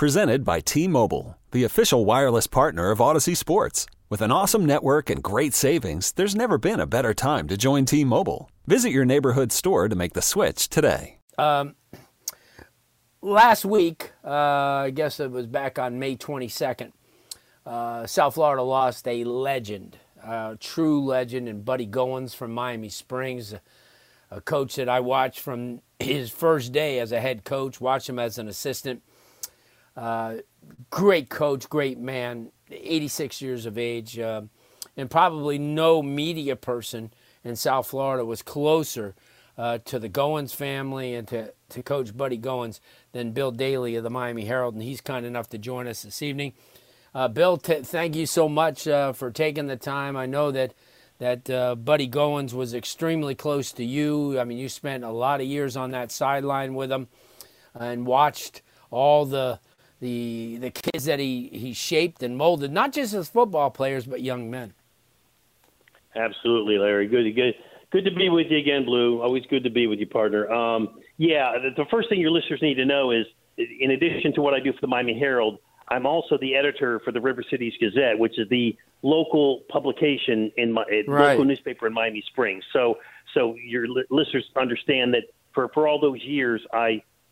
Presented by T-Mobile, the official wireless partner of Odyssey Sports. With an awesome network and great savings, there's never been a better time to join T-Mobile. Visit your neighborhood store to make the switch today. Last week, I guess it was back on May 22nd, South Florida lost a legend, a true legend in Buddy Goins from Miami Springs, a coach that I watched from his first day as a head coach, watched him as an assistant. Great coach, great man, 86 years of age, and probably no media person in South Florida was closer to the Goins family and to Coach Buddy Goins than Bill Daley of the Miami Herald, and he's kind enough to join us this evening. Bill, thank you so much for taking the time. I know that Buddy Goins was extremely close to you. I mean, you spent a lot of years on that sideline with him and watched all the kids that he shaped and molded, not just as football players, but young men. Absolutely, Larry. Good to be with you again, Blue. Always good to be with you, partner. The first thing your listeners need to know is, in addition to what I do for the Miami Herald, I'm also the editor for the River Cities Gazette, which is the local publication local newspaper in Miami Springs. So your listeners understand that for all those years,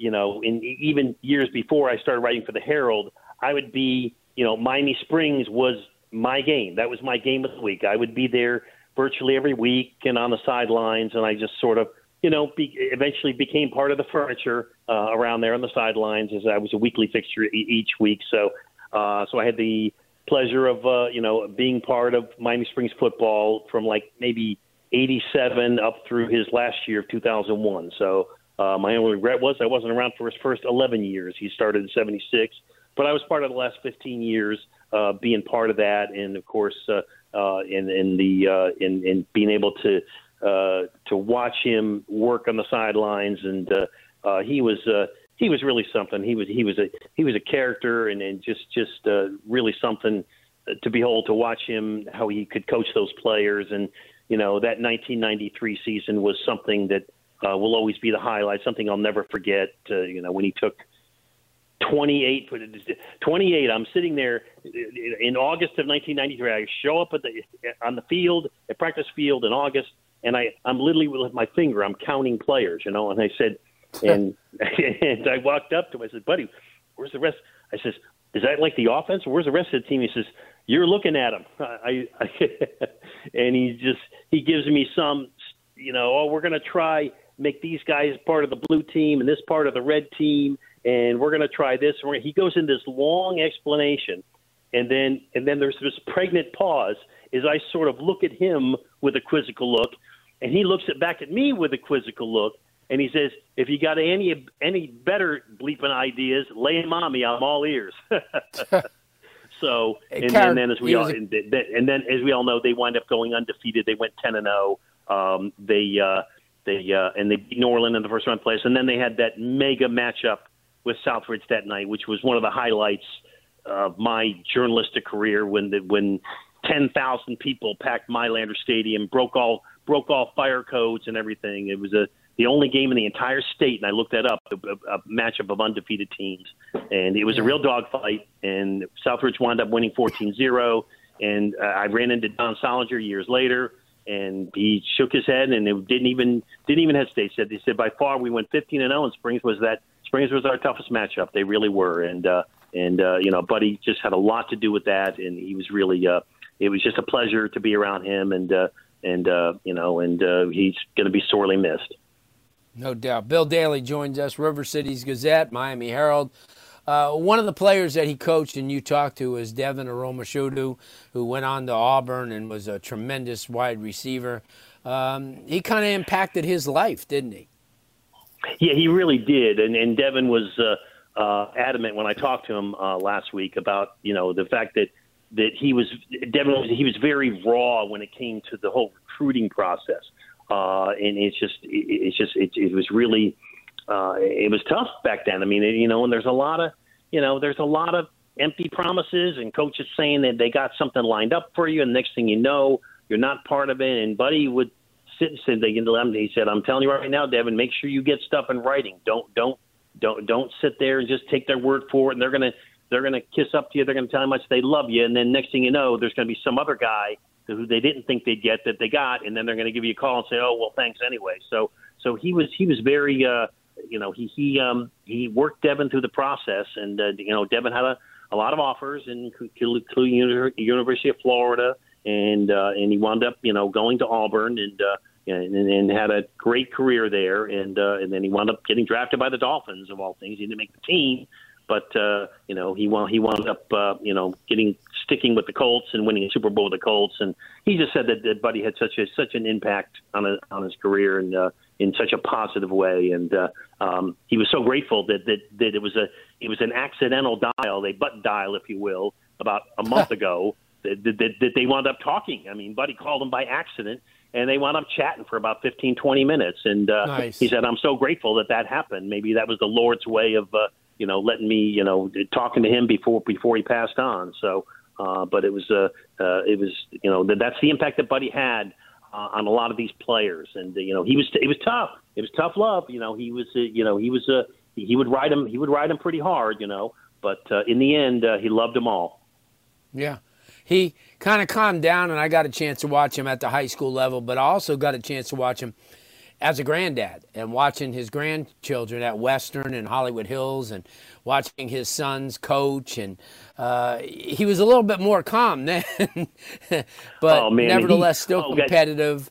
even years before I started writing for the Herald, I would be, Miami Springs was my game. That was my game of the week. I would be there virtually every week and on the sidelines, and I just sort of, eventually became part of the furniture around there on the sidelines, as I was a weekly fixture each week. So I had the pleasure of, being part of Miami Springs football from like maybe 87 up through his last year of 2001. So, my only regret was I wasn't around for his first 11 years. He started in 76, but I was part of the last 15 years being part of that, and of course, in being able to watch him work on the sidelines, and he was really something. He was a character, and just really something to behold. To watch him, how he could coach those players, and that 1993 season was something that will always be the highlight, something I'll never forget. When he took 28, I'm sitting there in August of 1993. I show up on the field, at practice field in August, and I'm literally with my finger, I'm counting players, and I said, and I walked up to him, I said, "Buddy, where's the rest?" I says, "Is that like the offense? Where's the rest of the team?" He says, "You're looking at him." And he gives me some, we're going to try make these guys part of the blue team and this part of the red team, and we're going to try this. He goes into this long explanation, and then there's this pregnant pause as I sort of look at him with a quizzical look, and he looks back at me with a quizzical look, and he says, "If you got any better bleeping ideas, lay them on me. I'm all ears." So, and then as we all know, they wind up going undefeated. They went 10-0. They beat New Orleans in the first round playoffs, and then they had that mega matchup with Southridge that night, which was one of the highlights of my journalistic career. When 10,000 people packed Milander Stadium, broke all fire codes and everything. It was the only game in the entire state, and I looked that up. A matchup of undefeated teams, and it was a real dogfight. And Southridge wound up winning 14-0. And I ran into Don Solinger years later, and he shook his head, and it didn't even hesitate. He said, "By far, we went 15-0, and Springs was our toughest matchup. They really were." And Buddy just had a lot to do with that, and he was really. It was just a pleasure to be around him, and he's going to be sorely missed. No doubt. Bill Daley joins us, River Cities Gazette, Miami Herald. One of the players that he coached and you talked to is Devin Arumashodu, who went on to Auburn and was a tremendous wide receiver. He kind of impacted his life, didn't he? Yeah, he really did. And Devin was adamant when I talked to him last week about the fact that he was very raw when it came to the whole recruiting process, and it was really. It was tough back then. I mean, and there's a lot of empty promises and coaches saying that they got something lined up for you, and next thing you know, you're not part of it. And Buddy would sit and say, "He said, I'm telling you right now, Devin, make sure you get stuff in writing. Don't Don't sit there and just take their word for it. And they're gonna kiss up to you. They're gonna tell you how much they love you. And then next thing you know, there's gonna be some other guy who they didn't think they'd get that they got. And then they're gonna give you a call and say, oh well, thanks anyway. So he was very he worked Devin through the process. And Devin had a lot of offers, including University of Florida, and he wound up going to Auburn and had a great career there, and then he wound up getting drafted by the Dolphins of all things. He didn't make the team, but he wound up sticking with the Colts and winning a Super Bowl with the Colts. And he just said that Buddy had such an impact on his career and in such a positive way. And he was so grateful that it was an accidental dial, a butt dial, if you will, about a month ago that they wound up talking. I mean, Buddy called him by accident. And they wound up chatting for about 15, 20 minutes. And nice. He said, I'm so grateful that happened. Maybe that was the Lord's way of, letting me, talking to him before he passed on. So, but it was, that's the impact that Buddy had on a lot of these players. And, it was tough. It was tough love. He would ride him. He would ride him pretty hard, but in the end, he loved them all. Yeah. He kind of calmed down, and I got a chance to watch him at the high school level, but I also got a chance to watch him as a granddad and watching his grandchildren at Western and Hollywood Hills and watching his sons coach. And he was a little bit more calm then, but nevertheless still competitive.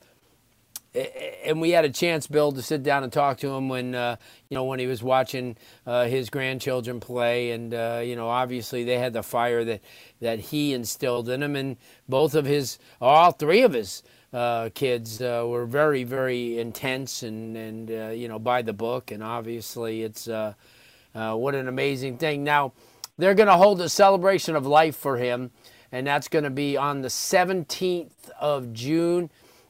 And we had a chance, Bill, to sit down and talk to him when he was watching his grandchildren play. And, obviously they had the fire that he instilled in him. And all three of his kids were very, very intense and by the book. And obviously it's what an amazing thing. Now, they're going to hold a celebration of life for him. And that's going to be on the 17th of June.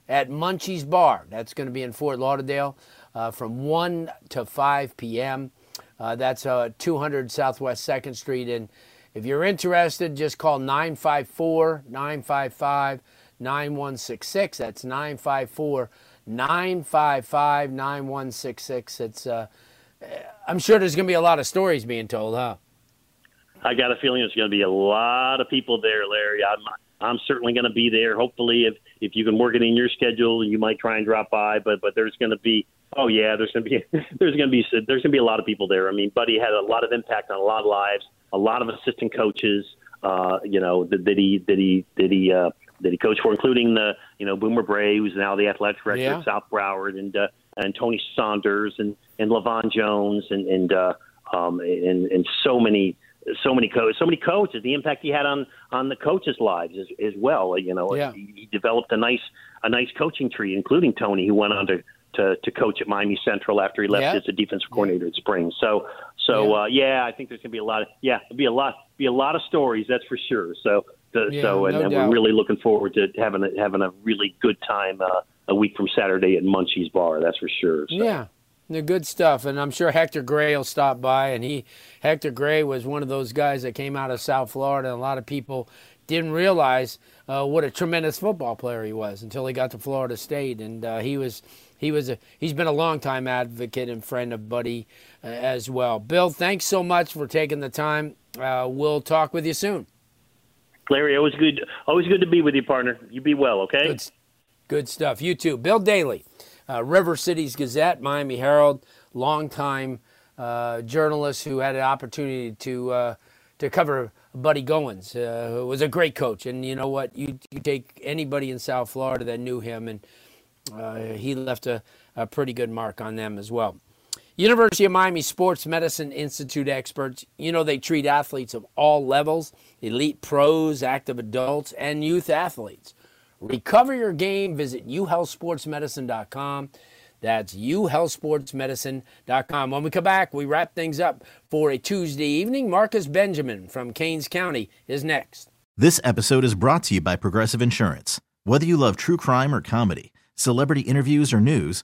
At Munchie's Bar. That's going to be in Fort Lauderdale from 1 to 5 p.m. That's 200 Southwest 2nd Street. And if you're interested, just call 954-955-9166. That's 954-955-9166. It's, I'm sure there's going to be a lot of stories being told, huh? I got a feeling there's going to be a lot of people there, Larry. I'm certainly going to be there. Hopefully, if you can work it in your schedule, you might try and drop by. But there's going to be there's going to be a lot of people there. I mean, Buddy had a lot of impact on a lot of lives, a lot of assistant coaches, that he coached for, including Boomer Bray, who's now the athletic director at South Broward, and Tony Saunders and LaVon Jones and so many coaches. The impact he had on the coaches' lives as well. He developed a nice coaching tree, including Tony, who went on to coach at Miami Central after he left as a defensive coordinator in spring. I think there's gonna be a lot of stories, that's for sure. We're really looking forward to having a really good time a week from Saturday at Munchie's Bar. That's for sure. So. Yeah. The good stuff, and I'm sure Hector Gray will stop by. And Hector Gray was one of those guys that came out of South Florida, and a lot of people didn't realize what a tremendous football player he was until he got to Florida State. And he's been a longtime advocate and friend of Buddy as well. Bill, thanks so much for taking the time. We'll talk with you soon. Larry, always good to be with you, partner. You be well, okay? Good stuff. You too, Bill Daley. River Cities Gazette, Miami Herald, longtime journalist who had an opportunity to cover Buddy Goins, who was a great coach. And you know what? You take anybody in South Florida that knew him, and he left a pretty good mark on them as well. University of Miami Sports Medicine Institute experts, they treat athletes of all levels, elite pros, active adults, and youth athletes. Recover your game. Visit uhealthsportsmedicine.com. That's uhealthsportsmedicine.com. When we come back, we wrap things up for a Tuesday evening. Marcus Benjamin from Kings County is next. This episode is brought to you by Progressive Insurance. Whether you love true crime or comedy, celebrity interviews or news,